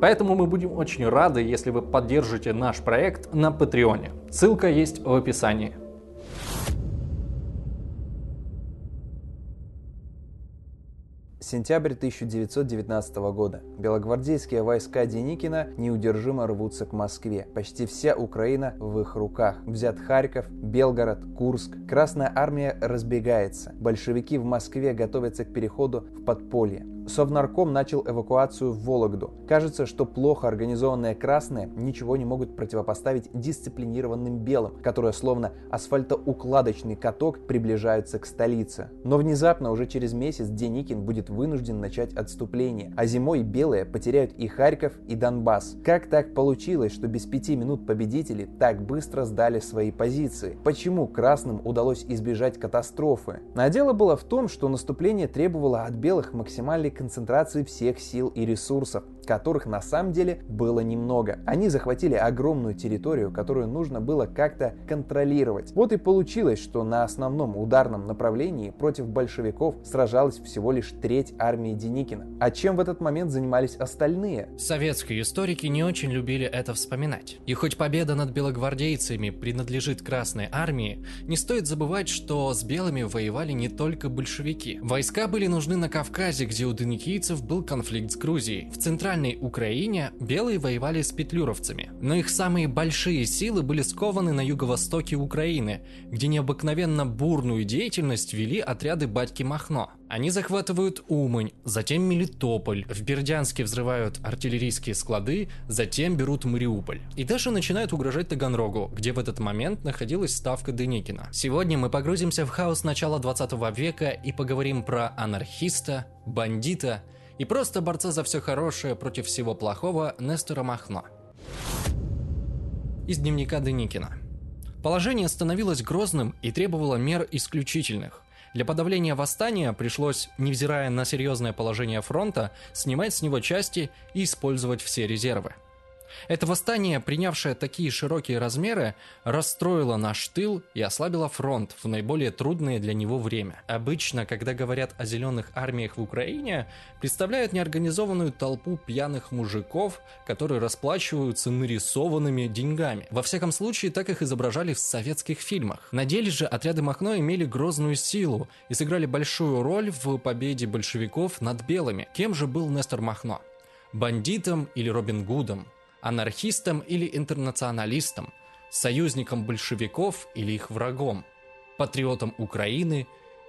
поэтому мы будем очень рады, если вы поддержите наш проект на Патреоне. Ссылка есть в описании. Сентябрь 1919 года. Белогвардейские войска Деникина неудержимо рвутся к Москве. Почти вся Украина в их руках. Взят Харьков, Белгород, Курск. Красная армия разбегается. Большевики в Москве готовятся к переходу в подполье. Совнарком начал эвакуацию в Вологду. Кажется, что плохо организованные красные ничего не могут противопоставить дисциплинированным белым, которые словно асфальтоукладочный каток приближаются к столице. Но внезапно уже через месяц Деникин будет вынужден начать отступление, а зимой белые потеряют и Харьков, и Донбасс. Как так получилось, что без 5 минут победители так быстро сдали свои позиции? Почему красным удалось избежать катастрофы? Но дело было в том, что наступление требовало от белых максимальной концентрации всех сил и ресурсов, которых на самом деле было немного. Они захватили огромную территорию, которую нужно было как-то контролировать. Вот и получилось, что на основном ударном направлении против большевиков сражалась всего лишь треть армии Деникина. А чем в этот момент занимались остальные? Советские историки не очень любили это вспоминать. И хоть победа над белогвардейцами принадлежит Красной армии, не стоит забывать, что с белыми воевали не только большевики. Войска были нужны на Кавказе, где у деникийцев был конфликт с Грузией. В центральной Украине белые воевали с петлюровцами, но их самые большие силы были скованы на юго-востоке Украины, где необыкновенно бурную деятельность вели отряды батьки Махно. Они захватывают Умань, затем Мелитополь, в Бердянске взрывают артиллерийские склады, затем берут Мариуполь. И даже начинают угрожать Таганрогу, где в этот момент находилась ставка Деникина. Сегодня мы погрузимся в хаос начала 20 века и поговорим про анархиста, бандита и просто борца за все хорошее против всего плохого Нестора Махно. Из дневника Деникина. Положение становилось грозным и требовало мер исключительных. Для подавления восстания пришлось, невзирая на серьезное положение фронта, снимать с него части и использовать все резервы. Это восстание, принявшее такие широкие размеры, расстроило наш тыл и ослабило фронт в наиболее трудное для него время. Обычно, когда говорят о зеленых армиях в Украине, представляют неорганизованную толпу пьяных мужиков, которые расплачиваются нарисованными деньгами. Во всяком случае, так их изображали в советских фильмах. На деле же отряды Махно имели грозную силу и сыграли большую роль в победе большевиков над белыми. Кем же был Нестор Махно? Бандитом или Робин Гудом? Анархистом или интернационалистом, союзником большевиков или их врагом, патриотом Украины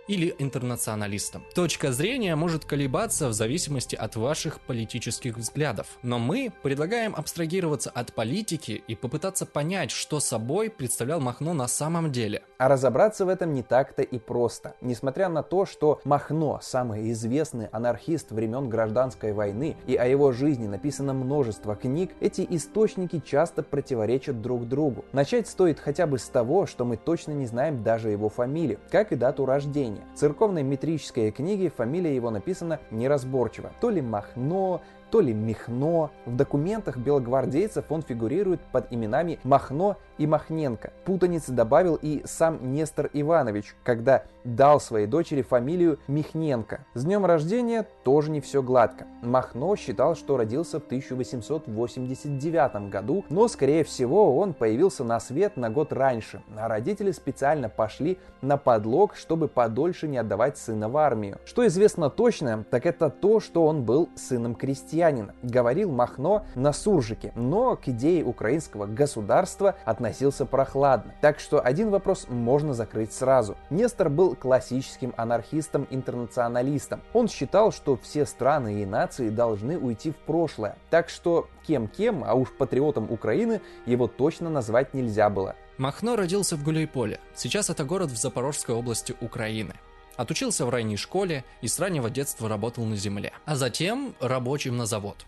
или интернационалистом. Точка зрения может колебаться в зависимости от ваших политических взглядов, но мы предлагаем абстрагироваться от политики и попытаться понять, что собой представлял Махно на самом деле. А разобраться в этом не так-то и просто. Несмотря на то, что Махно – самый известный анархист времен Гражданской войны и о его жизни написано множество книг, эти источники часто противоречат друг другу. Начать стоит хотя бы с того, что мы точно не знаем даже его фамилию, как и дату рождения. В церковной метрической книге фамилия его написана неразборчиво. То ли Махно, то ли Михно. В документах белогвардейцев он фигурирует под именами Махно и Махненко. Путаницы добавил и сам Нестор Иванович, когда дал своей дочери фамилию Михненко. С днем рождения тоже не все гладко. Махно считал, что родился в 1889 году, но, скорее всего, он появился на свет на год раньше, а родители специально пошли на подлог, чтобы подольше не отдавать сына в армию. Что известно точно, так это то, что он был сыном крестьян. Говорил Махно на суржике, но к идее украинского государства относился прохладно. Так что один вопрос можно закрыть сразу. Нестор был классическим анархистом-интернационалистом. Он считал, что все страны и нации должны уйти в прошлое. Так что кем-кем, а уж патриотом Украины его точно назвать нельзя было. Махно родился в Гуляйполе. Сейчас это город в Запорожской области Украины. Отучился в районной школе и с раннего детства работал на земле, а затем рабочим на завод.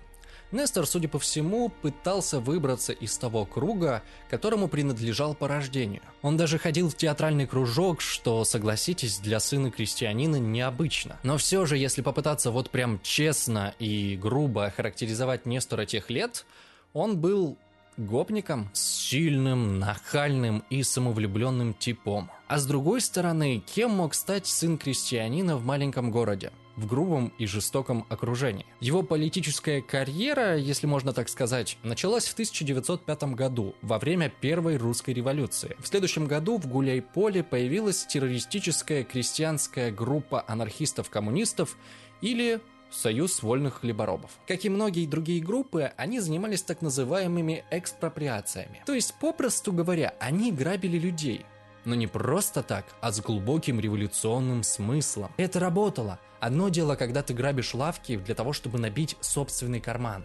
Нестор, судя по всему, пытался выбраться из того круга, которому принадлежал по рождению. Он даже ходил в театральный кружок, что, согласитесь, для сына крестьянина необычно. Но все же, если попытаться вот прям честно и грубо охарактеризовать Нестора тех лет, он был гопником, сильным, нахальным и самовлюбленным типом. А с другой стороны, кем мог стать сын крестьянина в маленьком городе, в грубом и жестоком окружении? Его политическая карьера, если можно так сказать, началась в 1905 году, во время Первой русской революции. В следующем году в Гуляйполе появилась террористическая крестьянская группа анархистов-коммунистов, или Союз вольных хлеборобов. Как и многие другие группы, они занимались так называемыми экспроприациями. То есть, попросту говоря, они грабили людей. Но не просто так, а с глубоким революционным смыслом. Это работало. Одно дело, когда ты грабишь лавки для того, чтобы набить собственный карман.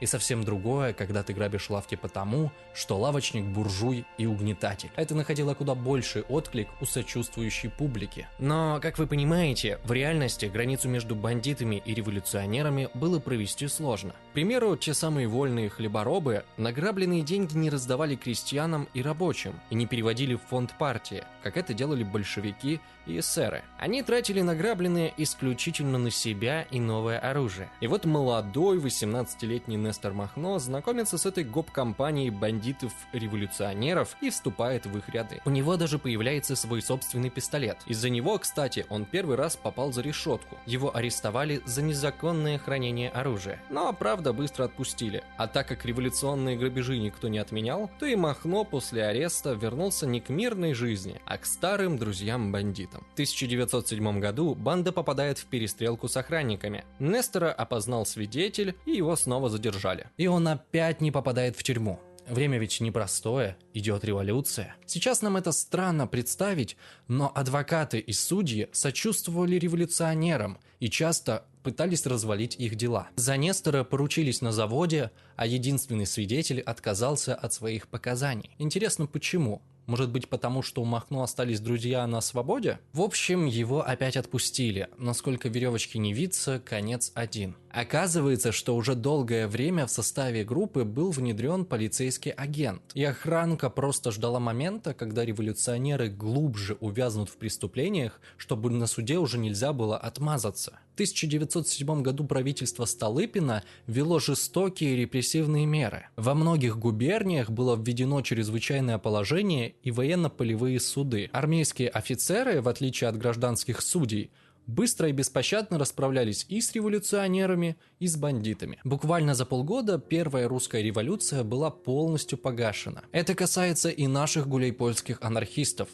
И совсем другое, когда ты грабишь лавки потому, что лавочник буржуй и угнетатель. Это находило куда больший отклик у сочувствующей публики. Но, как вы понимаете, в реальности границу между бандитами и революционерами было провести сложно. К примеру, те самые вольные хлеборобы награбленные деньги не раздавали крестьянам и рабочим и не переводили в фонд партии, как это делали большевики и эсеры. Они тратили награбленные исключительно на себя и новое оружие. И вот молодой 18-летний Нестор Махно знакомится с этой гоп-компанией бандитов-революционеров и вступает в их ряды. У него даже появляется свой собственный пистолет. Из-за него, кстати, он первый раз попал за решетку. Его арестовали за незаконное хранение оружия. Но, правда, быстро отпустили. А так как революционные грабежи никто не отменял, то и Махно после ареста вернулся не к мирной жизни, а к старым друзьям-бандитам. В 1907 году банда попадает в перестрелку с охранниками. Нестора опознал свидетель, и его снова задержали. И он опять не попадает в тюрьму. Время ведь непростое, идет революция. Сейчас нам это странно представить, но адвокаты и судьи сочувствовали революционерам и часто пытались развалить их дела. За Нестора поручились на заводе, а единственный свидетель отказался от своих показаний. Интересно, почему? Может быть, потому что у Махно остались друзья на свободе? В общем, его опять отпустили. Насколько веревочки не виться, конец один. Оказывается, что уже долгое время в составе группы был внедрен полицейский агент. И охранка просто ждала момента, когда революционеры глубже увязнут в преступлениях, чтобы на суде уже нельзя было отмазаться. В 1907 году правительство Столыпина ввело жестокие репрессивные меры. Во многих губерниях было введено чрезвычайное положение и военно-полевые суды. Армейские офицеры, в отличие от гражданских судей, быстро и беспощадно расправлялись и с революционерами, и с бандитами. Буквально за полгода первая русская революция была полностью погашена. Это касается и наших гуляйпольских анархистов.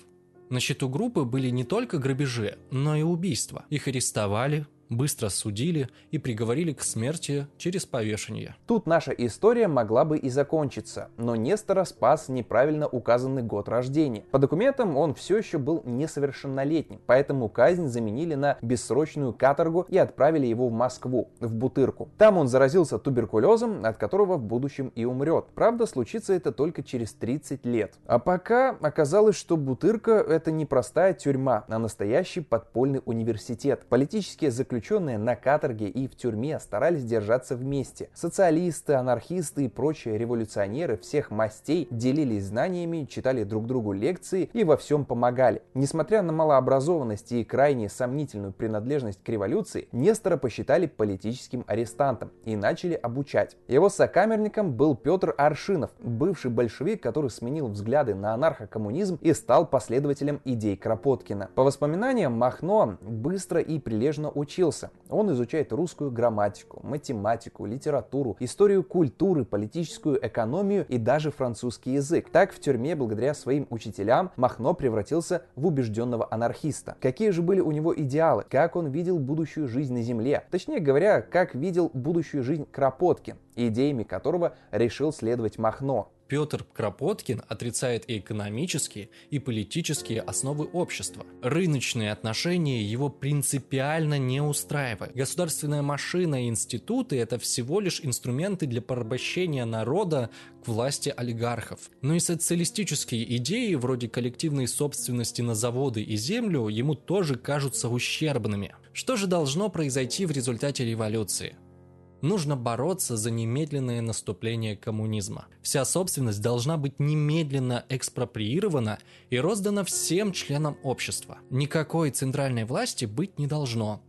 На счету группы были не только грабежи, но и убийства. Их арестовали, быстро судили и приговорили к смерти через повешение. Тут наша история могла бы и закончиться, но Нестора спас неправильно указанный год рождения. По документам он все еще был несовершеннолетним, поэтому казнь заменили на бессрочную каторгу и отправили его в Москву, в Бутырку. Там он заразился туберкулезом, от которого в будущем и умрет. Правда, случится это только через 30 лет. А пока оказалось, что Бутырка — это не простая тюрьма, а настоящий подпольный университет. Политические заключенные на каторге и в тюрьме старались держаться вместе. Социалисты, анархисты и прочие революционеры всех мастей делились знаниями, читали друг другу лекции и во всем помогали. Несмотря на малообразованность и крайне сомнительную принадлежность к революции, Нестора посчитали политическим арестантом и начали обучать. Его сокамерником был Петр Аршинов, бывший большевик, который сменил взгляды на анархокоммунизм и стал последователем идей Кропоткина. По воспоминаниям Махно быстро и прилежно учился. Он изучает русскую грамматику, математику, литературу, историю культуры, политическую экономию и даже французский язык. Так в тюрьме, благодаря своим учителям, Махно превратился в убежденного анархиста. Какие же были у него идеалы? Как он видел будущую жизнь на земле? Точнее говоря, как видел будущую жизнь Кропоткин, идеями которого решил следовать Махно. Петр Кропоткин отрицает и экономические, и политические основы общества. Рыночные отношения его принципиально не устраивают. Государственная машина и институты – это всего лишь инструменты для порабощения народа к власти олигархов. Но и социалистические идеи, вроде коллективной собственности на заводы и землю, ему тоже кажутся ущербными. Что же должно произойти в результате революции? Нужно бороться за немедленное наступление коммунизма. Вся собственность должна быть немедленно экспроприирована и роздана всем членам общества. Никакой центральной власти быть не должно.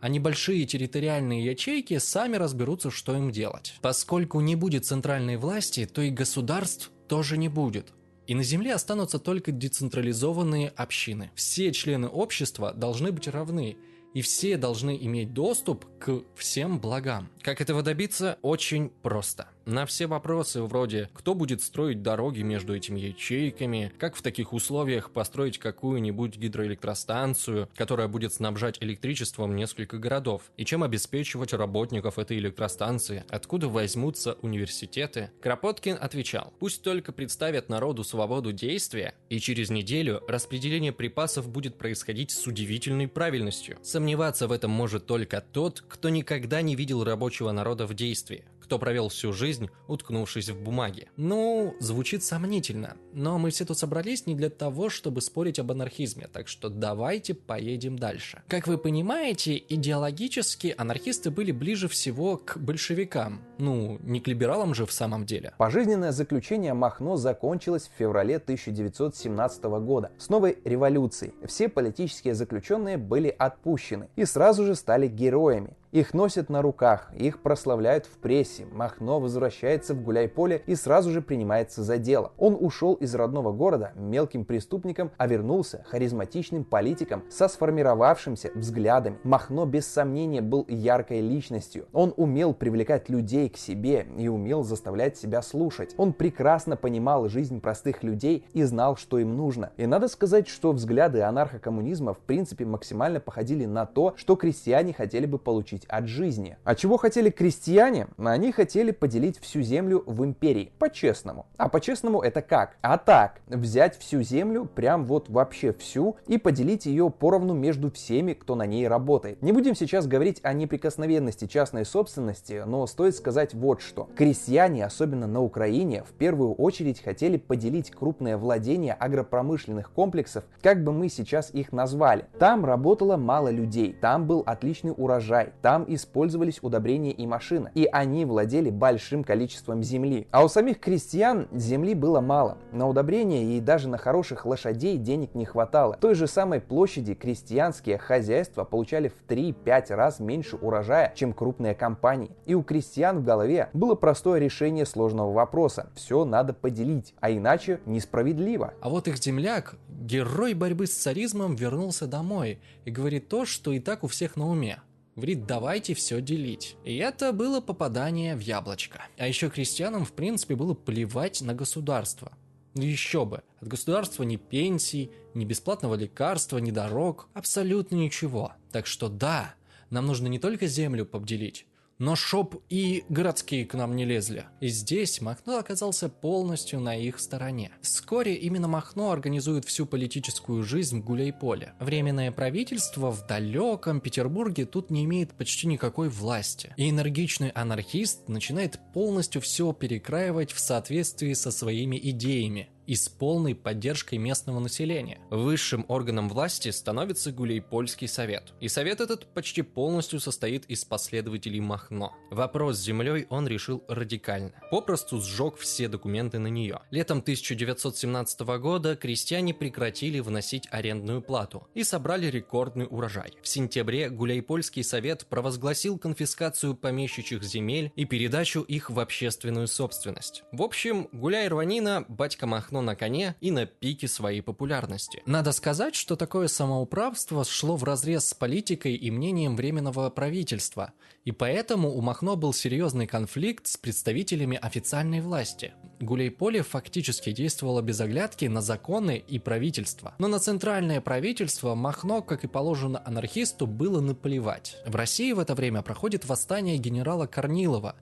А небольшие территориальные ячейки сами разберутся, что им делать. Поскольку не будет центральной власти, то и государств тоже не будет. И на земле останутся только децентрализованные общины. Все члены общества должны быть равны. И все должны иметь доступ к всем благам. Как этого добиться? Очень просто. На все вопросы вроде «Кто будет строить дороги между этими ячейками?», «Как в таких условиях построить какую-нибудь гидроэлектростанцию, которая будет снабжать электричеством несколько городов?», «И чем обеспечивать работников этой электростанции?», «Откуда возьмутся университеты?», Кропоткин отвечал: «Пусть только представят народу свободу действия, и через неделю распределение припасов будет происходить с удивительной правильностью. Сомневаться в этом может только тот, кто никогда не видел рабочего народа в действии, кто провел всю жизнь, уткнувшись в бумаге». Ну, звучит сомнительно, но мы все тут собрались не для того, чтобы спорить об анархизме, так что давайте поедем дальше. Как вы понимаете, идеологически анархисты были ближе всего к большевикам. Ну, не к либералам же в самом деле. Пожизненное заключение Махно закончилось в феврале 1917 года с новой революцией. Все политические заключенные были отпущены и сразу же стали героями. Их носят на руках, их прославляют в прессе. Махно возвращается в Гуляйполе и сразу же принимается за дело. Он ушел из родного города мелким преступником, а вернулся харизматичным политиком со сформировавшимся взглядами. Махно без сомнения был яркой личностью. Он умел привлекать людей к себе и умел заставлять себя слушать. Он прекрасно понимал жизнь простых людей и знал, что им нужно. И надо сказать, что взгляды анархокоммунизма в принципе максимально походили на то, что крестьяне хотели бы получить от жизни. А чего хотели крестьяне? Они хотели поделить всю землю в империи. По-честному. А по-честному это как? А так, взять всю землю, прям вот вообще всю, и поделить ее поровну между всеми, кто на ней работает. Не будем сейчас говорить о неприкосновенности частной собственности, но стоит сказать вот что. Крестьяне, особенно на Украине, в первую очередь хотели поделить крупное владение агропромышленных комплексов, как бы мы сейчас их назвали. Там работало мало людей, там был отличный урожай, там использовались удобрения и машины, и они владели большим количеством земли. А у самих крестьян земли было мало. На удобрения и даже на хороших лошадей денег не хватало. Той же самой площади крестьянские хозяйства получали в 3-5 раз меньше урожая, чем крупные компании. И у крестьян в голове было простое решение сложного вопроса. Все надо поделить, а иначе несправедливо. А вот их земляк, герой борьбы с царизмом, вернулся домой и говорит то, что и так у всех на уме. Говорит, давайте все делить. И это было попадание в яблочко. А еще крестьянам, в принципе, было плевать на государство. Еще бы. От государства ни пенсий, ни бесплатного лекарства, ни дорог. Абсолютно ничего. Так что да, нам нужно не только землю поделить, но чтоб и городские к нам не лезли. И здесь Махно оказался полностью на их стороне. Вскоре именно Махно организует всю политическую жизнь в Гуляйполе. Временное правительство в далеком Петербурге тут не имеет почти никакой власти. И энергичный анархист начинает полностью все перекраивать в соответствии со своими идеями и с полной поддержкой местного населения. Высшим органом власти становится Гуляйпольский совет. И совет этот почти полностью состоит из последователей Махно. Вопрос с землей он решил радикально. Попросту сжег все документы на нее. Летом 1917 года крестьяне прекратили вносить арендную плату и собрали рекордный урожай. В сентябре Гуляйпольский совет провозгласил конфискацию помещичьих земель и передачу их в общественную собственность. В общем, Гуляй-рванина, батька Махно на коне и на пике своей популярности. Надо сказать, что такое самоуправство шло вразрез с политикой и мнением Временного правительства, и поэтому у Махно был серьезный конфликт с представителями официальной власти. Гуляйполе фактически действовало без оглядки на законы и правительство. Но на центральное правительство Махно, как и положено анархисту, было наплевать. В России в это время проходит восстание генерала Корнилова,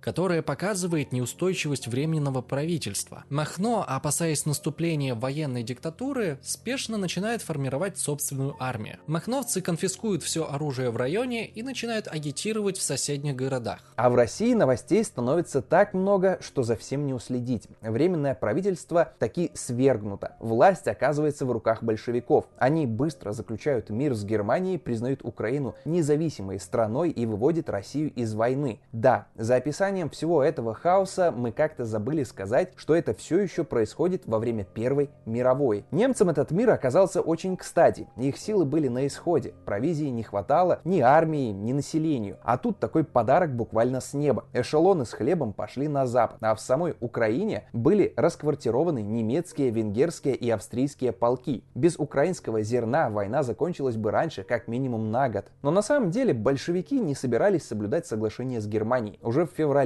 которая показывает неустойчивость Временного правительства. Махно, опасаясь наступления военной диктатуры, спешно начинает формировать собственную армию. Махновцы конфискуют все оружие в районе и начинают агитировать в соседних городах. А в России новостей становится так много, что за всем не уследить. Временное правительство таки свергнуто. Власть оказывается в руках большевиков. Они быстро заключают мир с Германией, признают Украину независимой страной и выводят Россию из войны. Да, за описание всего этого хаоса мы как-то забыли сказать, что это все еще происходит во время Первой мировой. Немцам этот мир оказался очень кстати, их силы были на исходе, провизии не хватало ни армии, ни населению, а тут такой подарок буквально с неба. Эшелоны с хлебом пошли на запад, а в самой Украине были расквартированы немецкие, венгерские и австрийские полки. Без украинского зерна война закончилась бы раньше как минимум на год. Но на самом деле большевики не собирались соблюдать соглашение с Германией. Уже в феврале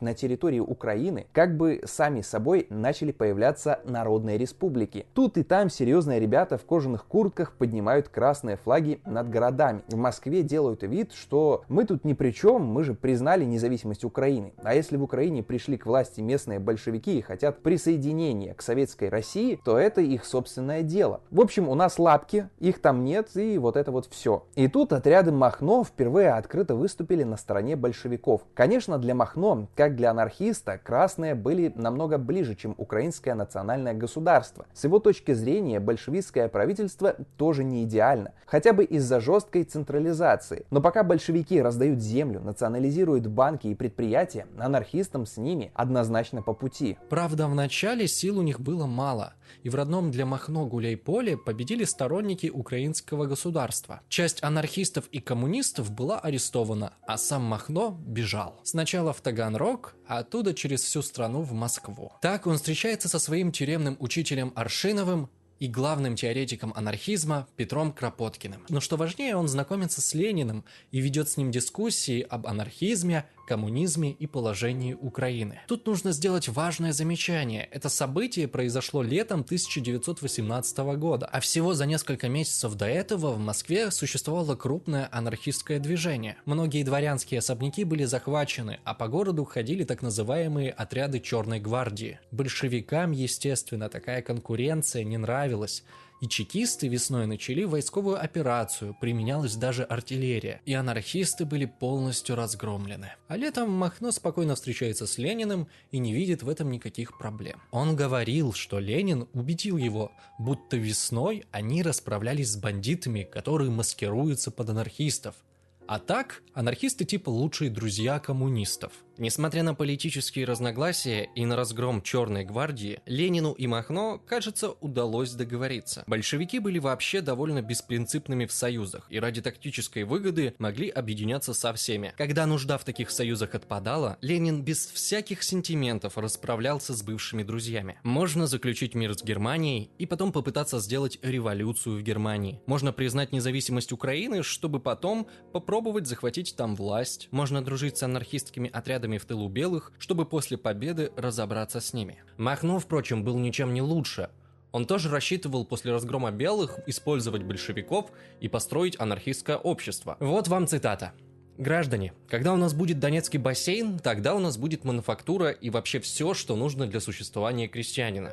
на территории Украины как бы сами собой начали появляться народные республики. Тут и там серьезные ребята в кожаных куртках поднимают красные флаги над городами. В Москве делают вид, что мы тут ни при чем, мы же признали независимость Украины. А если в Украине пришли к власти местные большевики и хотят присоединения к советской России, то это их собственное дело. В общем, у нас лапки, их там нет, и вот это вот все. И тут отряды Махно впервые открыто выступили на стороне большевиков. Конечно, для Махно, как для анархиста, красные были намного ближе, чем украинское национальное государство. С его точки зрения, большевистское правительство тоже не идеально, хотя бы из-за жесткой централизации. Но пока большевики раздают землю, национализируют банки и предприятия, анархистам с ними однозначно по пути. Правда, в начале сил у них было мало, и в родном для Махно Гуляйполе победили сторонники украинского государства. Часть анархистов и коммунистов была арестована, а сам Махно бежал. Сначала в Таганрог, а оттуда через всю страну в Москву. Так он встречается со своим тюремным учителем Аршиновым и главным теоретиком анархизма Петром Кропоткиным. Но что важнее, он знакомится с Лениным и ведет с ним дискуссии об анархизме, коммунизме и положении Украины. Тут нужно сделать важное замечание. Это событие произошло летом 1918 года, а всего за несколько месяцев до этого в Москве существовало крупное анархистское движение. Многие дворянские особняки были захвачены, а по городу ходили так называемые отряды Черной гвардии. Большевикам, естественно, такая конкуренция не нравилась. И чекисты весной начали войсковую операцию, применялась даже артиллерия, и анархисты были полностью разгромлены. А летом Махно спокойно встречается с Лениным и не видит в этом никаких проблем. Он говорил, что Ленин убедил его, будто весной они расправлялись с бандитами, которые маскируются под анархистов. А так, анархисты типа лучшие друзья коммунистов. Несмотря на политические разногласия и на разгром Черной гвардии, Ленину и Махно, кажется, удалось договориться. Большевики были вообще довольно беспринципными в союзах и ради тактической выгоды могли объединяться со всеми. Когда нужда в таких союзах отпадала, Ленин без всяких сентиментов расправлялся с бывшими друзьями. Можно заключить мир с Германией и потом попытаться сделать революцию в Германии. Можно признать независимость Украины, чтобы потом попробовать захватить там власть. Можно дружить с анархистскими отрядами в тылу белых, чтобы после победы разобраться с ними. Махно, впрочем, был ничем не лучше. Он тоже рассчитывал после разгрома белых использовать большевиков и построить анархистское общество. Вот вам цитата. «Граждане, когда у нас будет Донецкий бассейн, тогда у нас будет мануфактура и вообще все, что нужно для существования крестьянина.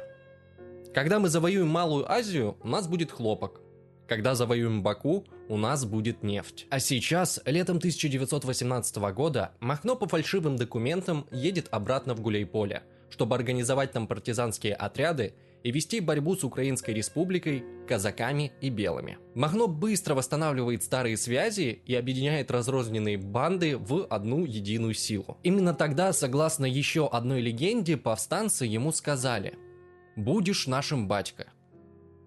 Когда мы завоюем Малую Азию, у нас будет хлопок. Когда завоюем Баку, у нас будет нефть». А сейчас, летом 1918 года, Махно по фальшивым документам едет обратно в Гуляйполе, чтобы организовать там партизанские отряды и вести борьбу с Украинской республикой, казаками и белыми. Махно быстро восстанавливает старые связи и объединяет разрозненные банды в одну единую силу. Именно тогда, согласно еще одной легенде, повстанцы ему сказали: «Будешь нашим батька.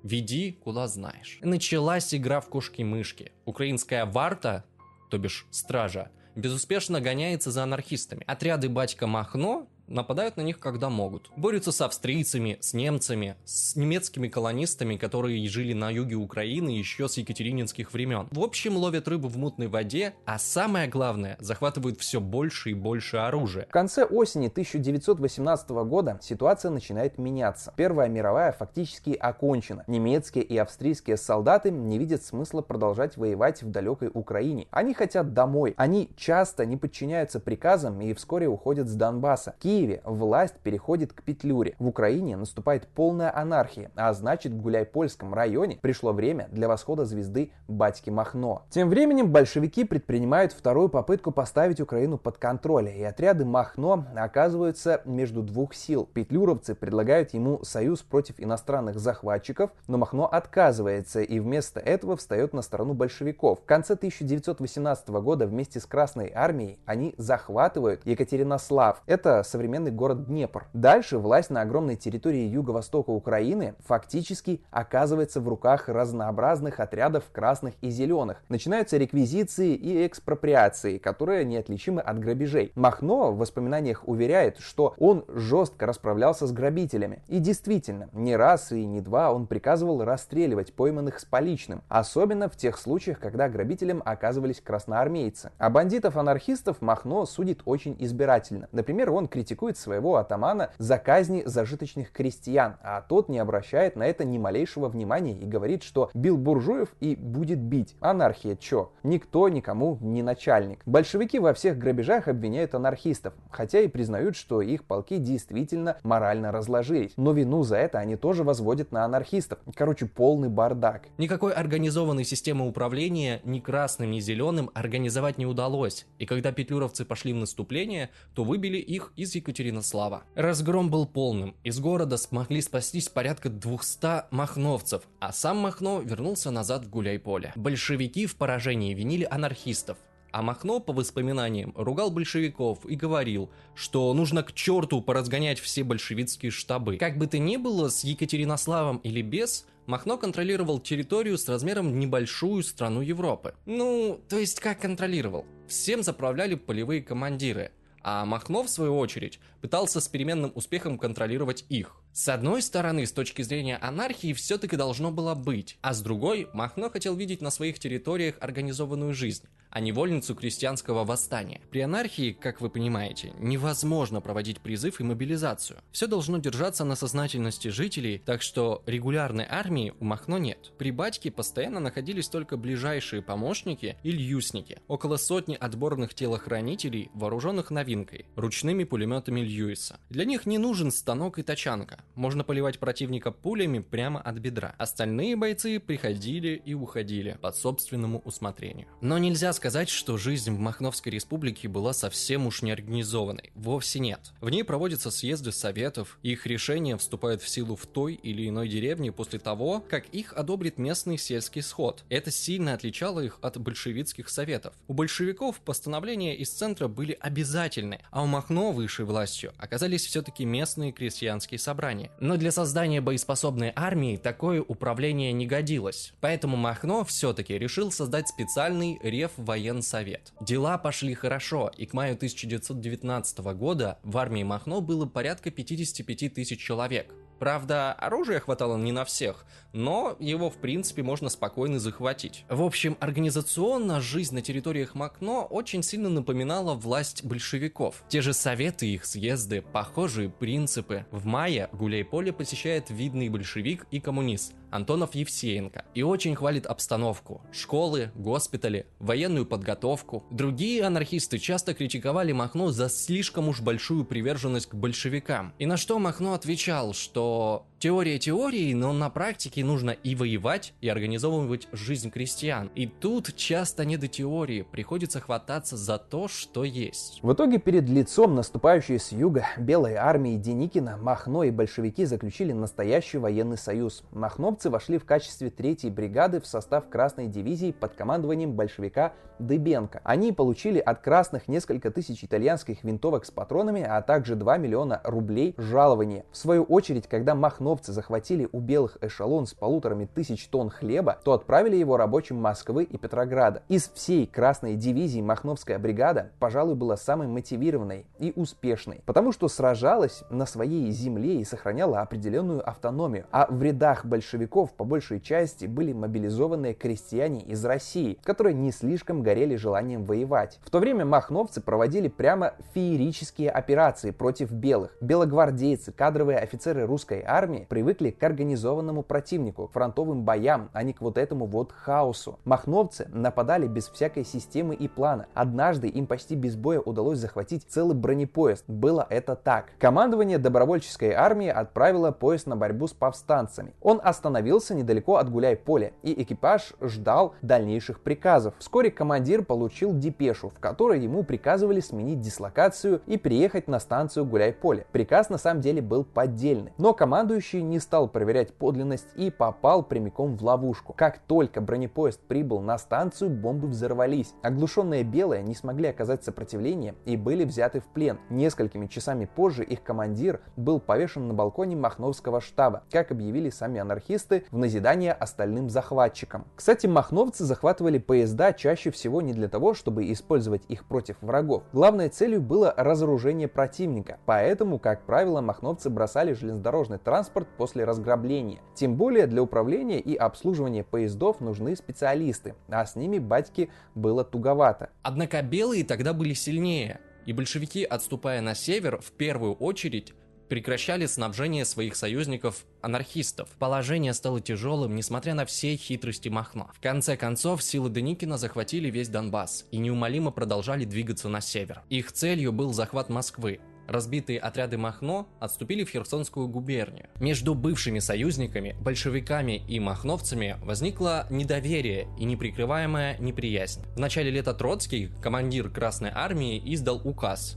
Веди, куда знаешь». Началась игра в кошки-мышки. Украинская варта, то бишь стража, безуспешно гоняется за анархистами. Отряды батька Махно нападают на них, когда могут. Борются с австрийцами, с немцами, с немецкими колонистами, которые жили на юге Украины еще с екатерининских времен. В общем, ловят рыбу в мутной воде, а самое главное, захватывают все больше и больше оружия. В конце осени 1918 года ситуация начинает меняться. Первая мировая фактически окончена. Немецкие и австрийские солдаты не видят смысла продолжать воевать в далекой Украине. Они хотят домой. Они часто не подчиняются приказам и вскоре уходят с Донбасса. В Киеве власть переходит к Петлюре. В Украине наступает полная анархия, а значит, в Гуляйпольском районе пришло время для восхода звезды батьки Махно. Тем временем большевики предпринимают вторую попытку поставить Украину под контроль, и отряды Махно оказываются между двух сил. Петлюровцы предлагают ему союз против иностранных захватчиков, но Махно отказывается и вместо этого встает на сторону большевиков. В конце 1918 года вместе с Красной армией они захватывают Екатеринослав. Это современный город Днепр. Дальше власть на огромной территории юго-востока Украины фактически оказывается в руках разнообразных отрядов красных и зеленых. Начинаются реквизиции и экспроприации, которые неотличимы от грабежей. Махно в воспоминаниях уверяет, что он жестко расправлялся с грабителями. И действительно, не раз и не два он приказывал расстреливать пойманных с поличным, особенно в тех случаях, когда грабителем оказывались красноармейцы. А бандитов-анархистов Махно судит очень избирательно. Например, он критикует своего атамана за казни зажиточных крестьян, а тот не обращает на это ни малейшего внимания и говорит, что бил буржуев и будет бить. Анархия чё? Никто никому не начальник. Большевики во всех грабежах обвиняют анархистов, хотя и признают, что их полки действительно морально разложились. Но вину за это они тоже возводят на анархистов. Короче, полный бардак. Никакой организованной системы управления ни красным, ни зеленым организовать не удалось. И когда петлюровцы пошли в наступление, то выбили их из Екатеринослава. Разгром был полным. Из города смогли спастись порядка 200 махновцев, а сам Махно вернулся назад в Гуляйполе. Большевики в поражении винили анархистов, а Махно, по воспоминаниям, ругал большевиков и говорил, что нужно к черту поразгонять все большевистские штабы. Как бы то ни было, с Екатеринославом или без, Махно контролировал территорию с размером небольшую страну Европы. Ну, то есть как контролировал? Всем заправляли полевые командиры, а Махно, в свою очередь, пытался с переменным успехом контролировать их. С одной стороны, с точки зрения анархии все-таки должно было быть, а с другой, Махно хотел видеть на своих территориях организованную жизнь, а не вольницу крестьянского восстания. При анархии, как вы понимаете, невозможно проводить призыв и мобилизацию. Все должно держаться на сознательности жителей, так что регулярной армии у Махно нет. При батьке постоянно находились только ближайшие помощники и льюсники, около сотни отборных телохранителей, вооруженных новинкой, ручными пулеметами Льюиса. Для них не нужен станок и тачанка. Можно поливать противника пулями прямо от бедра. Остальные бойцы приходили и уходили по собственному усмотрению. Но нельзя сказать, что жизнь в Махновской республике была совсем уж неорганизованной. Вовсе нет. В ней проводятся съезды советов, их решения вступают в силу в той или иной деревне после того, как их одобрит местный сельский сход. Это сильно отличало их от большевистских советов. У большевиков постановления из центра были обязательны, а у Махно высшей властью оказались все-таки местные крестьянские собрания. Но для создания боеспособной армии такое управление не годилось. Поэтому Махно все-таки решил создать специальный Реввоенсовет. Дела пошли хорошо, и к маю 1919 года в армии Махно было порядка 55 тысяч человек. Правда, оружия хватало не на всех, но его, в принципе, можно спокойно захватить. В общем, организационно жизнь на территориях Махно очень сильно напоминала власть большевиков. Те же советы, их съезды, похожие принципы. В мае Гуляйполе посещает видный большевик и коммунист Антонов Евсеенко и очень хвалит обстановку, школы, госпитали, военную подготовку. Другие анархисты часто критиковали Махно за слишком уж большую приверженность к большевикам. И на что Махно отвечал, что теория теории, но на практике нужно и воевать, и организовывать жизнь крестьян. И тут часто не до теории, приходится хвататься за то, что есть. В итоге перед лицом наступающей с юга белой армии Деникина Махно и большевики заключили настоящий военный союз. Махновцы вошли в качестве третьей бригады в состав Красной дивизии под командованием большевика Дыбенко. Они получили от красных несколько тысяч итальянских винтовок с патронами, а также 2 миллиона рублей жалования. В свою очередь, когда Махно ОМОНовцы захватили у белых эшелон с 1500 тонн хлеба, то отправили его рабочим Москвы и Петрограда. Из всей Красной дивизии Махновская бригада, пожалуй, была самой мотивированной и успешной, потому что сражалась на своей земле и сохраняла определенную автономию, а в рядах большевиков по большей части были мобилизованные крестьяне из России, которые не слишком горели желанием воевать. В то время махновцы проводили прямо феерические операции против белых. Белогвардейцы, кадровые офицеры русской армии привыкли к организованному противнику, к фронтовым боям, а не к вот этому вот хаосу. Махновцы нападали без всякой системы и плана. Однажды им почти без боя удалось захватить целый бронепоезд. Было это так. Командование добровольческой армии отправило поезд на борьбу с повстанцами. Он остановился недалеко от Гуляй-Поля, и экипаж ждал дальнейших приказов. Вскоре командир получил депешу, в которой ему приказывали сменить дислокацию и переехать на станцию Гуляй-Поле. Приказ на самом деле был поддельный, но командующий не стал проверять подлинность и попал прямиком в ловушку. Как только бронепоезд прибыл на станцию, бомбы взорвались. Оглушенные белые не смогли оказать сопротивление и были взяты в плен. Несколькими часами позже их командир был повешен на балконе Махновского штаба, как объявили сами анархисты, в назидание остальным захватчикам. Кстати, махновцы захватывали поезда чаще всего не для того, чтобы использовать их против врагов. Главной целью было разоружение противника, поэтому, как правило, махновцы бросали железнодорожный транспорт после разграбления. Тем более для управления и обслуживания поездов нужны специалисты, а с ними батьки было туговато. Однако белые тогда были сильнее, и большевики, отступая на север, в первую очередь прекращали снабжение своих союзников-анархистов. Положение стало тяжелым, несмотря на все хитрости Махно. В конце концов, силы Деникина захватили весь Донбасс и неумолимо продолжали двигаться на север. Их целью был захват Москвы. Разбитые отряды Махно отступили в Херсонскую губернию. Между бывшими союзниками, большевиками и махновцами возникло недоверие и неприкрываемая неприязнь. В начале лета Троцкий, командир Красной армии, издал указ.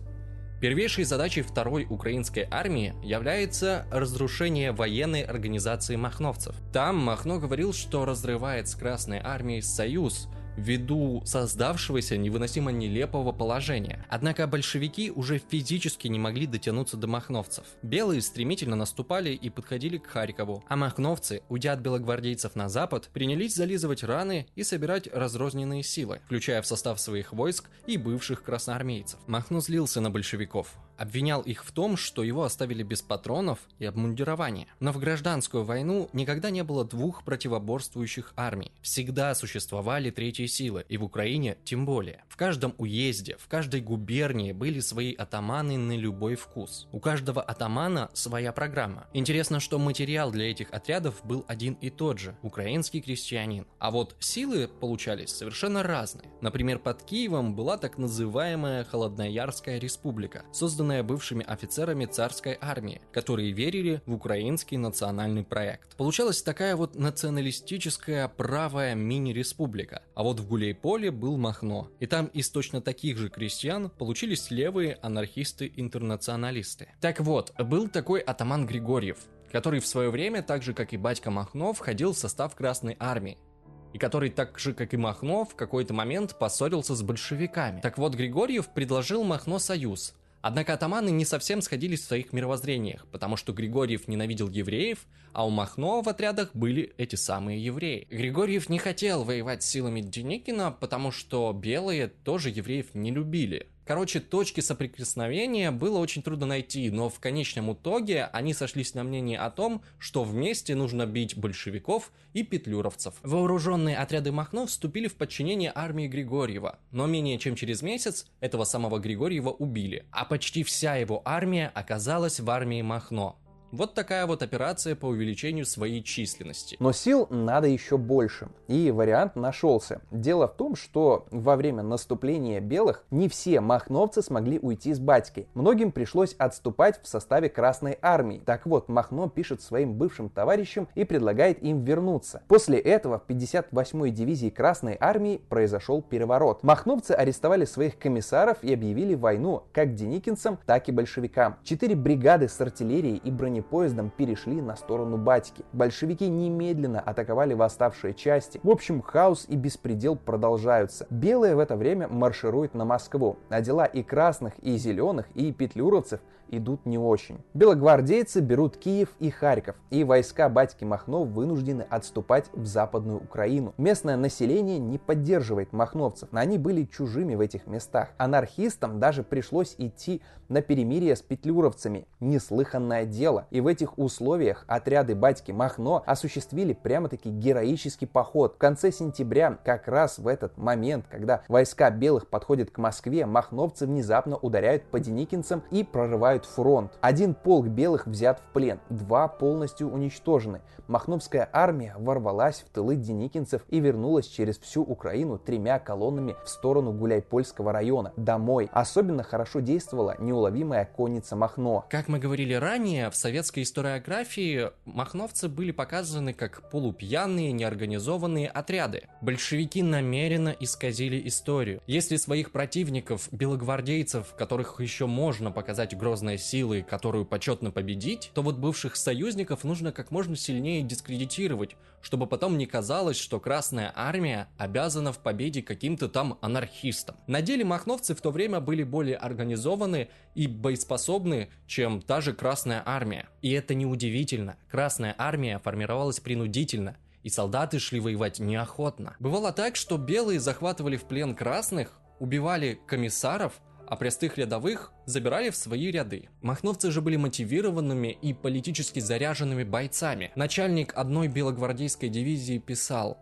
Первейшей задачей второй украинской армии является разрушение военной организации махновцев. Там Махно говорил, что разрывает с Красной армией союз, ввиду создавшегося невыносимо нелепого положения. Однако большевики уже физически не могли дотянуться до махновцев. Белые стремительно наступали и подходили к Харькову, а махновцы, уйдя от белогвардейцев на запад, принялись зализывать раны и собирать разрозненные силы, включая в состав своих войск и бывших красноармейцев. Махно злился на большевиков, обвинял их в том, что его оставили без патронов и обмундирования. Но в гражданскую войну никогда не было двух противоборствующих армий. Всегда существовали третьи силы, и в Украине тем более. В каждом уезде, в каждой губернии были свои атаманы на любой вкус. У каждого атамана своя программа. Интересно, что материал для этих отрядов был один и тот же – украинский крестьянин. А вот силы получались совершенно разные. Например, под Киевом была так называемая Холодноярская республика, созданная бывшими офицерами царской армии, которые верили в украинский национальный проект. Получалась такая вот националистическая правая мини-республика. А вот в Гуляйполе был Махно, и там из точно таких же крестьян получились левые анархисты-интернационалисты. Так вот, был такой атаман Григорьев, который в свое время, так же как и батька Махно, входил в состав Красной армии, и который, так же как и Махно, в какой-то момент поссорился с большевиками. Так вот, Григорьев предложил Махно союз. Однако атаманы не совсем сходились в своих мировоззрениях, потому что Григорьев ненавидел евреев, а у Махно в отрядах были эти самые евреи. Григорьев не хотел воевать с силами Деникина, потому что белые тоже евреев не любили. Короче, точки соприкосновения было очень трудно найти, но в конечном итоге они сошлись на мнении о том, что вместе нужно бить большевиков и петлюровцев. Вооруженные отряды Махно вступили в подчинение армии Григорьева, но менее чем через месяц этого самого Григорьева убили, а почти вся его армия оказалась в армии Махно. Вот такая вот операция по увеличению своей численности. Но сил надо еще больше, и вариант нашелся. Дело в том, что во время наступления белых не все махновцы смогли уйти с батьки. Многим пришлось отступать в составе Красной армии. Так вот, Махно пишет своим бывшим товарищам и предлагает им вернуться. После этого в 58-й дивизии Красной армии произошел переворот. Махновцы арестовали своих комиссаров и объявили войну как деникинцам, так и большевикам. 4 бригады с артиллерией и бронепоездом перешли на сторону батьки. Большевики немедленно атаковали восставшие части. В общем, хаос и беспредел продолжаются. Белые в это время маршируют на Москву, а дела и красных, и зеленых, и петлюровцев идут не очень. Белогвардейцы берут Киев и Харьков, и войска батьки Махно вынуждены отступать в Западную Украину. Местное население не поддерживает махновцев, но они были чужими в этих местах. Анархистам даже пришлось идти на перемирие с петлюровцами. Неслыханное дело. И в этих условиях отряды батьки Махно осуществили прямо-таки героический поход. В конце сентября, как раз в этот момент, когда войска белых подходят к Москве, махновцы внезапно ударяют по деникинцам и прорывают фронт. Один полк белых взят в плен, два полностью уничтожены. Махновская армия ворвалась в тылы деникинцев и вернулась через всю Украину тремя колоннами в сторону Гуляйпольского района, домой. Особенно хорошо действовала неуловимая конница Махно. Как мы говорили ранее, в советской историографии махновцы были показаны как полупьяные, неорганизованные отряды. Большевики намеренно исказили историю. Если своих противников, белогвардейцев, которых еще можно показать грозной силой, которую почетно победить, то вот бывших союзников нужно как можно сильнее дискредитировать, чтобы потом не казалось, что Красная Армия обязана в победе каким-то там анархистам. На деле махновцы в то время были более организованы и боеспособны, чем та же Красная Армия. И это неудивительно. Красная Армия формировалась принудительно, и солдаты шли воевать неохотно. Бывало так, что белые захватывали в плен красных, убивали комиссаров, а простых рядовых забирали в свои ряды. Махновцы же были мотивированными и политически заряженными бойцами. Начальник одной белогвардейской дивизии писал: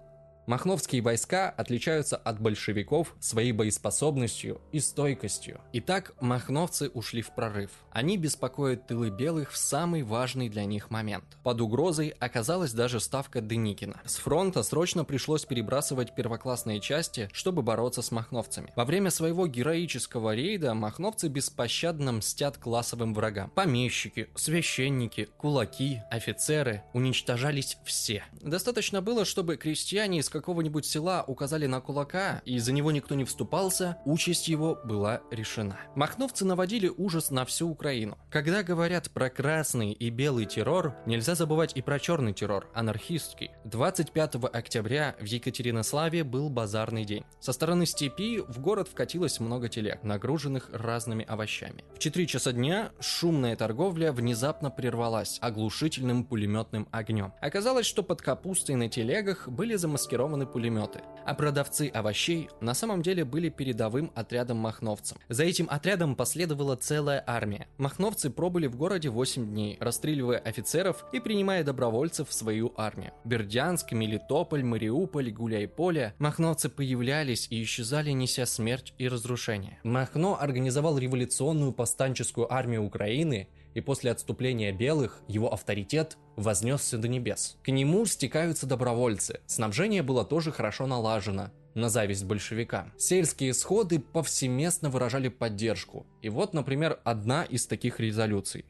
«Махновские войска отличаются от большевиков своей боеспособностью и стойкостью». Итак, махновцы ушли в прорыв. Они беспокоят тылы белых в самый важный для них момент. Под угрозой оказалась даже ставка Деникина. С фронта срочно пришлось перебрасывать первоклассные части, чтобы бороться с махновцами. Во время своего героического рейда махновцы беспощадно мстят классовым врагам. Помещики, священники, кулаки, офицеры — уничтожались все. Достаточно было, чтобы крестьяне из какого-нибудь села указали на кулака, и за него никто не вступался, участь его была решена. Махновцы наводили ужас на всю Украину. Когда говорят про красный и белый террор, нельзя забывать и про черный террор, анархистский. 25 октября в Екатеринославе был базарный день. Со стороны степи в город вкатилось много телег, нагруженных разными овощами. В 4 часа дня шумная торговля внезапно прервалась оглушительным пулеметным огнем. Оказалось, что под капустой на телегах были замаскированы пулеметы, а продавцы овощей на самом деле были передовым отрядом махновцев. За этим отрядом последовала целая армия. Махновцы пробыли в городе 8 дней, расстреливая офицеров и принимая добровольцев в свою армию. Бердянск, Мелитополь, Мариуполь, Гуляйполе. Махновцы появлялись и исчезали, неся смерть и разрушение. Махно организовал революционную повстанческую армию Украины, и после отступления белых его авторитет вознесся до небес. К нему стекаются добровольцы. Снабжение было тоже хорошо налажено, на зависть большевикам. Сельские сходы повсеместно выражали поддержку. И вот, например, одна из таких резолюций: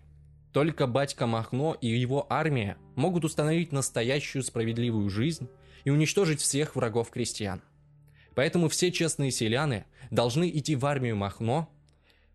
«Только батька Махно и его армия могут установить настоящую справедливую жизнь и уничтожить всех врагов крестьян. Поэтому все честные селяне должны идти в армию Махно,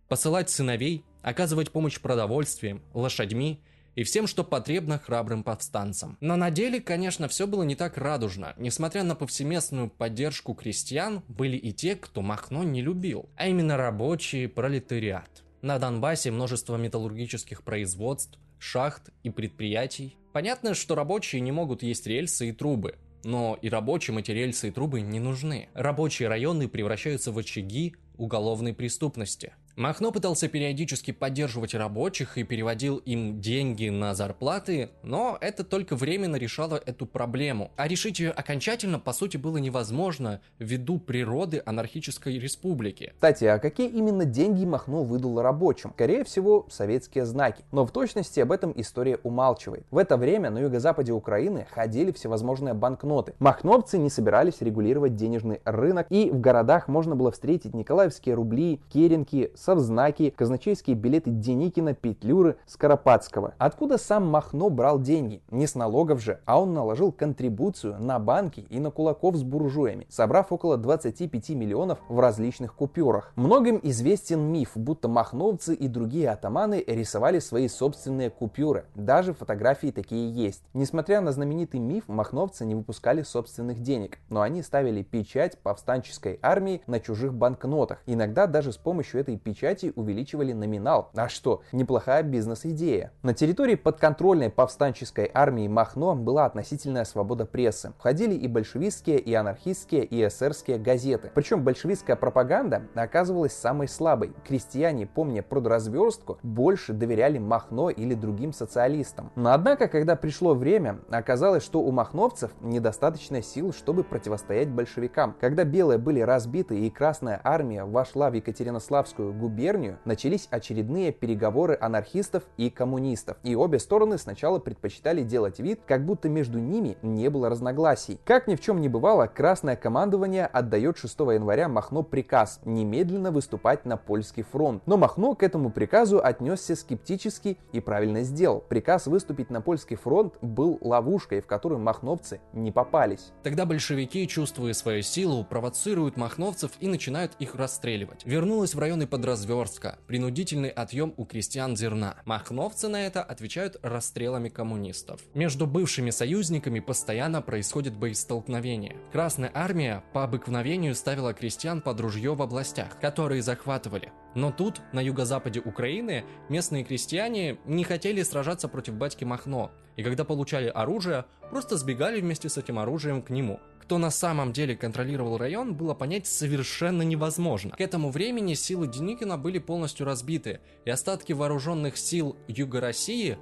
посылать сыновей, оказывать помощь продовольствием, лошадьми и всем, что потребно храбрым повстанцам». Но на деле, конечно, все было не так радужно. Несмотря на повсеместную поддержку крестьян, были и те, кто Махно не любил, а именно рабочие, пролетариат. На Донбассе множество металлургических производств, шахт и предприятий. Понятно, что рабочие не могут есть рельсы и трубы, но и рабочим эти рельсы и трубы не нужны. Рабочие районы превращаются в очаги уголовной преступности. Махно пытался периодически поддерживать рабочих и переводил им деньги на зарплаты, но это только временно решало эту проблему. А решить ее окончательно, по сути, было невозможно ввиду природы анархической республики. Кстати, а какие именно деньги Махно выдал рабочим? Скорее всего, советские знаки. Но в точности об этом история умалчивает. В это время на юго-западе Украины ходили всевозможные банкноты. Махновцы не собирались регулировать денежный рынок, и в городах можно было встретить николаевские рубли, керенки, совзнаки, казначейские билеты Деникина, Петлюры, Скоропадского. Откуда сам Махно брал деньги? Не с налогов же, а он наложил контрибуцию на банки и на кулаков с буржуями, собрав около 25 миллионов в различных купюрах. Многим известен миф, будто махновцы и другие атаманы рисовали свои собственные купюры. Даже фотографии такие есть. Несмотря на знаменитый миф, махновцы не выпускали собственных денег, но они ставили печать повстанческой армии на чужих банкнотах. оборотах. Иногда даже с помощью этой печати увеличивали номинал. А что, неплохая бизнес-идея. На территории подконтрольной повстанческой армии Махно была относительная свобода прессы. Входили и большевистские, и анархистские, и эсерские газеты. Причем большевистская пропаганда оказывалась самой слабой. Крестьяне, помня продразверстку, больше доверяли Махно или другим социалистам. Но однако, когда пришло время, оказалось, что у махновцев недостаточно сил, чтобы противостоять большевикам. Когда белые были разбиты и Красная армия вошла в Екатеринославскую губернию, начались очередные переговоры анархистов и коммунистов. И обе стороны сначала предпочитали делать вид, как будто между ними не было разногласий. Как ни в чем не бывало, Красное командование отдает 6 января Махно приказ немедленно выступать на польский фронт. Но Махно к этому приказу отнесся скептически и правильно сделал. Приказ выступить на польский фронт был ловушкой, в которую махновцы не попались. Тогда большевики, чувствуя свою силу, провоцируют махновцев и начинают их расстреливать. Вернулась в районы Подразверстка, принудительный отъем у крестьян зерна. Махновцы на это отвечают расстрелами коммунистов. Между бывшими союзниками постоянно происходит боестолкновение. Красная армия по обыкновению ставила крестьян под ружье в областях, которые захватывали. Но тут, на юго-западе Украины, местные крестьяне не хотели сражаться против батьки Махно, и когда получали оружие, просто сбегали вместе с этим оружием к нему. Кто на самом деле контролировал район, было понять совершенно невозможно. К этому времени силы Деникина были полностью разбиты, и остатки вооруженных сил Юга России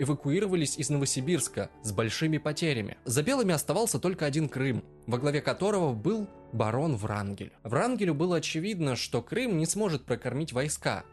эвакуировались из Новосибирска с большими потерями. За белыми оставался только один Крым, во главе которого был барон Врангель. Врангелю было очевидно, что Крым не сможет прокормить войска.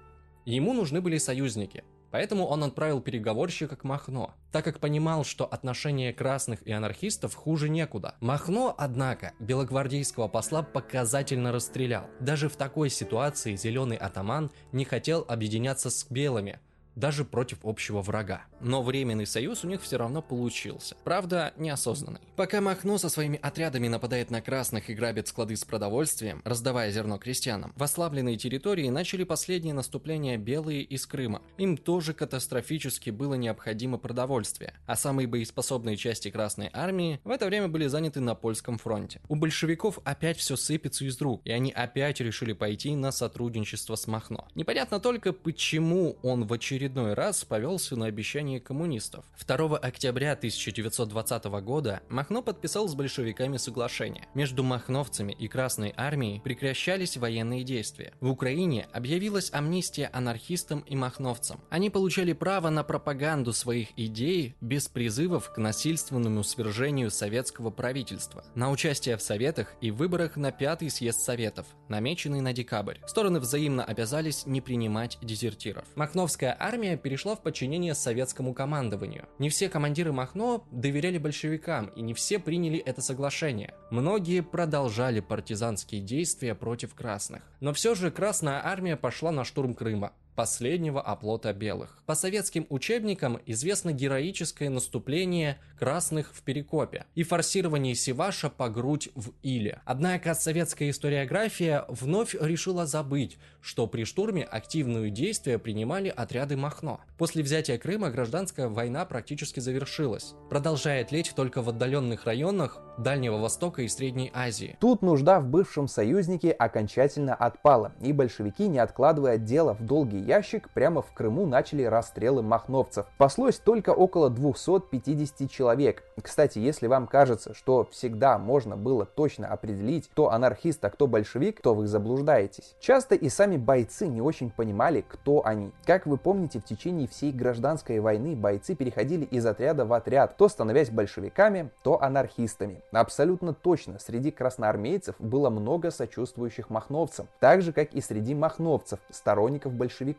Ему нужны были союзники, поэтому он отправил переговорщика к Махно, так как понимал, что отношения красных и анархистов хуже некуда. Махно, однако, белогвардейского посла показательно расстрелял. Даже в такой ситуации зеленый атаман не хотел объединяться с белыми, даже против общего врага. Но временный союз у них все равно получился. Правда, неосознанный. Пока Махно со своими отрядами нападает на красных и грабит склады с продовольствием, раздавая зерно крестьянам, в ослабленные территории начали последние наступления белые из Крыма. Им тоже катастрофически было необходимо продовольствие, а самые боеспособные части Красной армии в это время были заняты на польском фронте. У большевиков опять все сыпется из рук, и они опять решили пойти на сотрудничество с Махно. Непонятно только, почему он в очередной раз повелся на обещание коммунистов. 2 октября 1920 года Махно подписал с большевиками соглашение. Между махновцами и Красной армией прекращались военные действия. В Украине объявилась амнистия анархистам и махновцам. Они получали право на пропаганду своих идей без призывов к насильственному свержению советского правительства, на участие в советах и выборах на 5-й съезд советов, намеченный на декабрь. Стороны взаимно обязались не принимать дезертиров. Махновская армия перешла в подчинение советскому командованию. Не все командиры Махно доверяли большевикам, и не все приняли это соглашение. Многие продолжали партизанские действия против красных. Но все же Красная армия пошла на штурм Крыма, последнего оплота белых. По советским учебникам известно героическое наступление красных в Перекопе и форсирование Севаша по грудь в Иле. Однако советская историография вновь решила забыть, что при штурме активные действия принимали отряды Махно. После взятия Крыма гражданская война практически завершилась. Продолжает лечь только в отдаленных районах Дальнего Востока и Средней Азии. Тут нужда в бывшем союзнике окончательно отпала, и большевики, не откладывая дело в долгий ящик, прямо в Крыму начали расстрелы махновцев. Паслось только около 250 человек. Кстати, если вам кажется, что всегда можно было точно определить, кто анархист, а кто большевик, то вы заблуждаетесь. Часто и сами бойцы не очень понимали, кто они. Как вы помните, в течение всей гражданской войны бойцы переходили из отряда в отряд, то становясь большевиками, то анархистами. Абсолютно точно, среди красноармейцев было много сочувствующих махновцам, так же, как и среди махновцев, сторонников большевиков.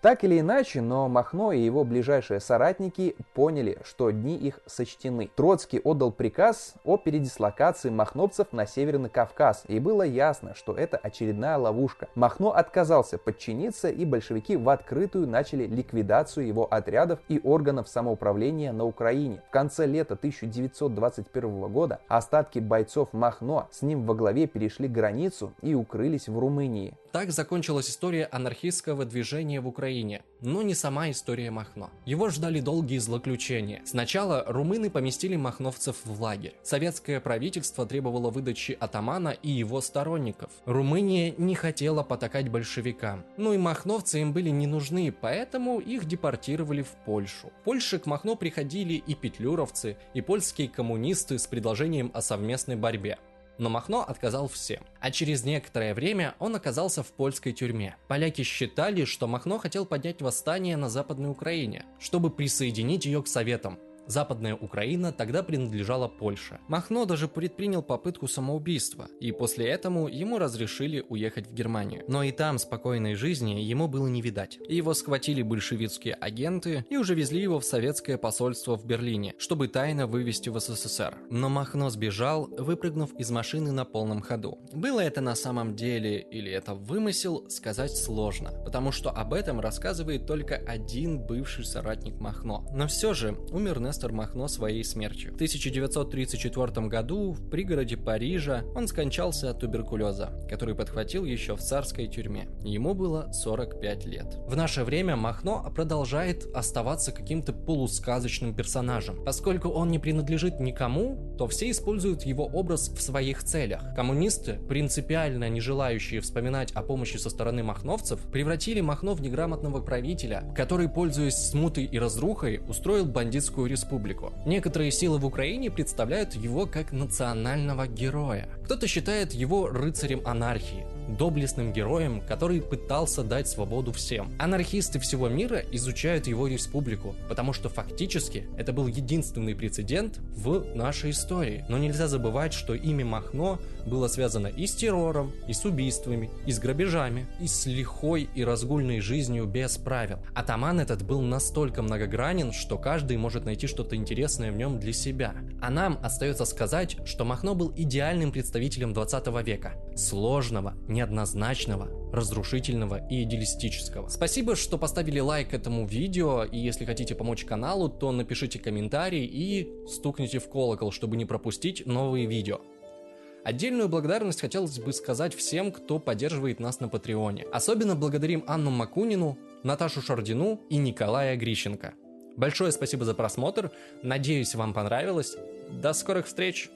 Так или иначе, но Махно и его ближайшие соратники поняли, что дни их сочтены. Троцкий отдал приказ о передислокации махновцев на Северный Кавказ, и было ясно, что это очередная ловушка. Махно отказался подчиниться, и большевики в открытую начали ликвидацию его отрядов и органов самоуправления на Украине. В конце лета 1921 года остатки бойцов Махно с ним во главе перешли границу и укрылись в Румынии. Так закончилась история анархистского движения в Украине. Украине, но не сама история Махно. Его ждали долгие злоключения. Сначала румыны поместили махновцев в лагерь. Советское правительство требовало выдачи атамана и его сторонников. Румыния не хотела потакать большевикам. Ну и махновцы им были не нужны, поэтому их депортировали в Польшу. В Польше к Махно приходили и петлюровцы, и польские коммунисты с предложением о совместной борьбе. Но Махно отказал всем. А через некоторое время он оказался в польской тюрьме. Поляки считали, что Махно хотел поднять восстание на Западной Украине, чтобы присоединить ее к Советам. Западная Украина тогда принадлежала Польше. Махно даже предпринял попытку самоубийства, и после этого ему разрешили уехать в Германию. Но и там спокойной жизни ему было не видать. Его схватили большевистские агенты и уже везли его в советское посольство в Берлине, чтобы тайно вывести в СССР. Но Махно сбежал, выпрыгнув из машины на полном ходу. Было это на самом деле или это вымысел, сказать сложно, потому что об этом рассказывает только один бывший соратник Махно. Но все же умер Нестор Махно своей смертью. В 1934 году в пригороде Парижа он скончался от туберкулеза, который подхватил еще в царской тюрьме. Ему было 45 лет. В наше время Махно продолжает оставаться каким-то полусказочным персонажем. Поскольку он не принадлежит никому, то все используют его образ в своих целях. Коммунисты, принципиально не желающие вспоминать о помощи со стороны махновцев, превратили Махно в неграмотного правителя, который, пользуясь смутой и разрухой, устроил бандитскую республику. Некоторые силы в Украине представляют его как национального героя. Кто-то считает его рыцарем анархии, доблестным героем, который пытался дать свободу всем. Анархисты всего мира изучают его республику, потому что фактически это был единственный прецедент в нашей истории. Но нельзя забывать, что имя Махно было связано и с террором, и с убийствами, и с грабежами, и с лихой и разгульной жизнью без правил. Атаман этот был настолько многогранен, что каждый может найти что-то интересное в нем для себя. А нам остается сказать, что Махно был идеальным представителем 20 века. Сложного, неоднозначного, разрушительного и идеалистического. Спасибо, что поставили лайк этому видео, и если хотите помочь каналу, то напишите комментарий и стукните в колокол, чтобы не пропустить новые видео. Отдельную благодарность хотелось бы сказать всем, кто поддерживает нас на Патреоне. Особенно благодарим Анну Макунину, Наташу Шардину и Николая Грищенко. Большое спасибо за просмотр, надеюсь, вам понравилось. До скорых встреч!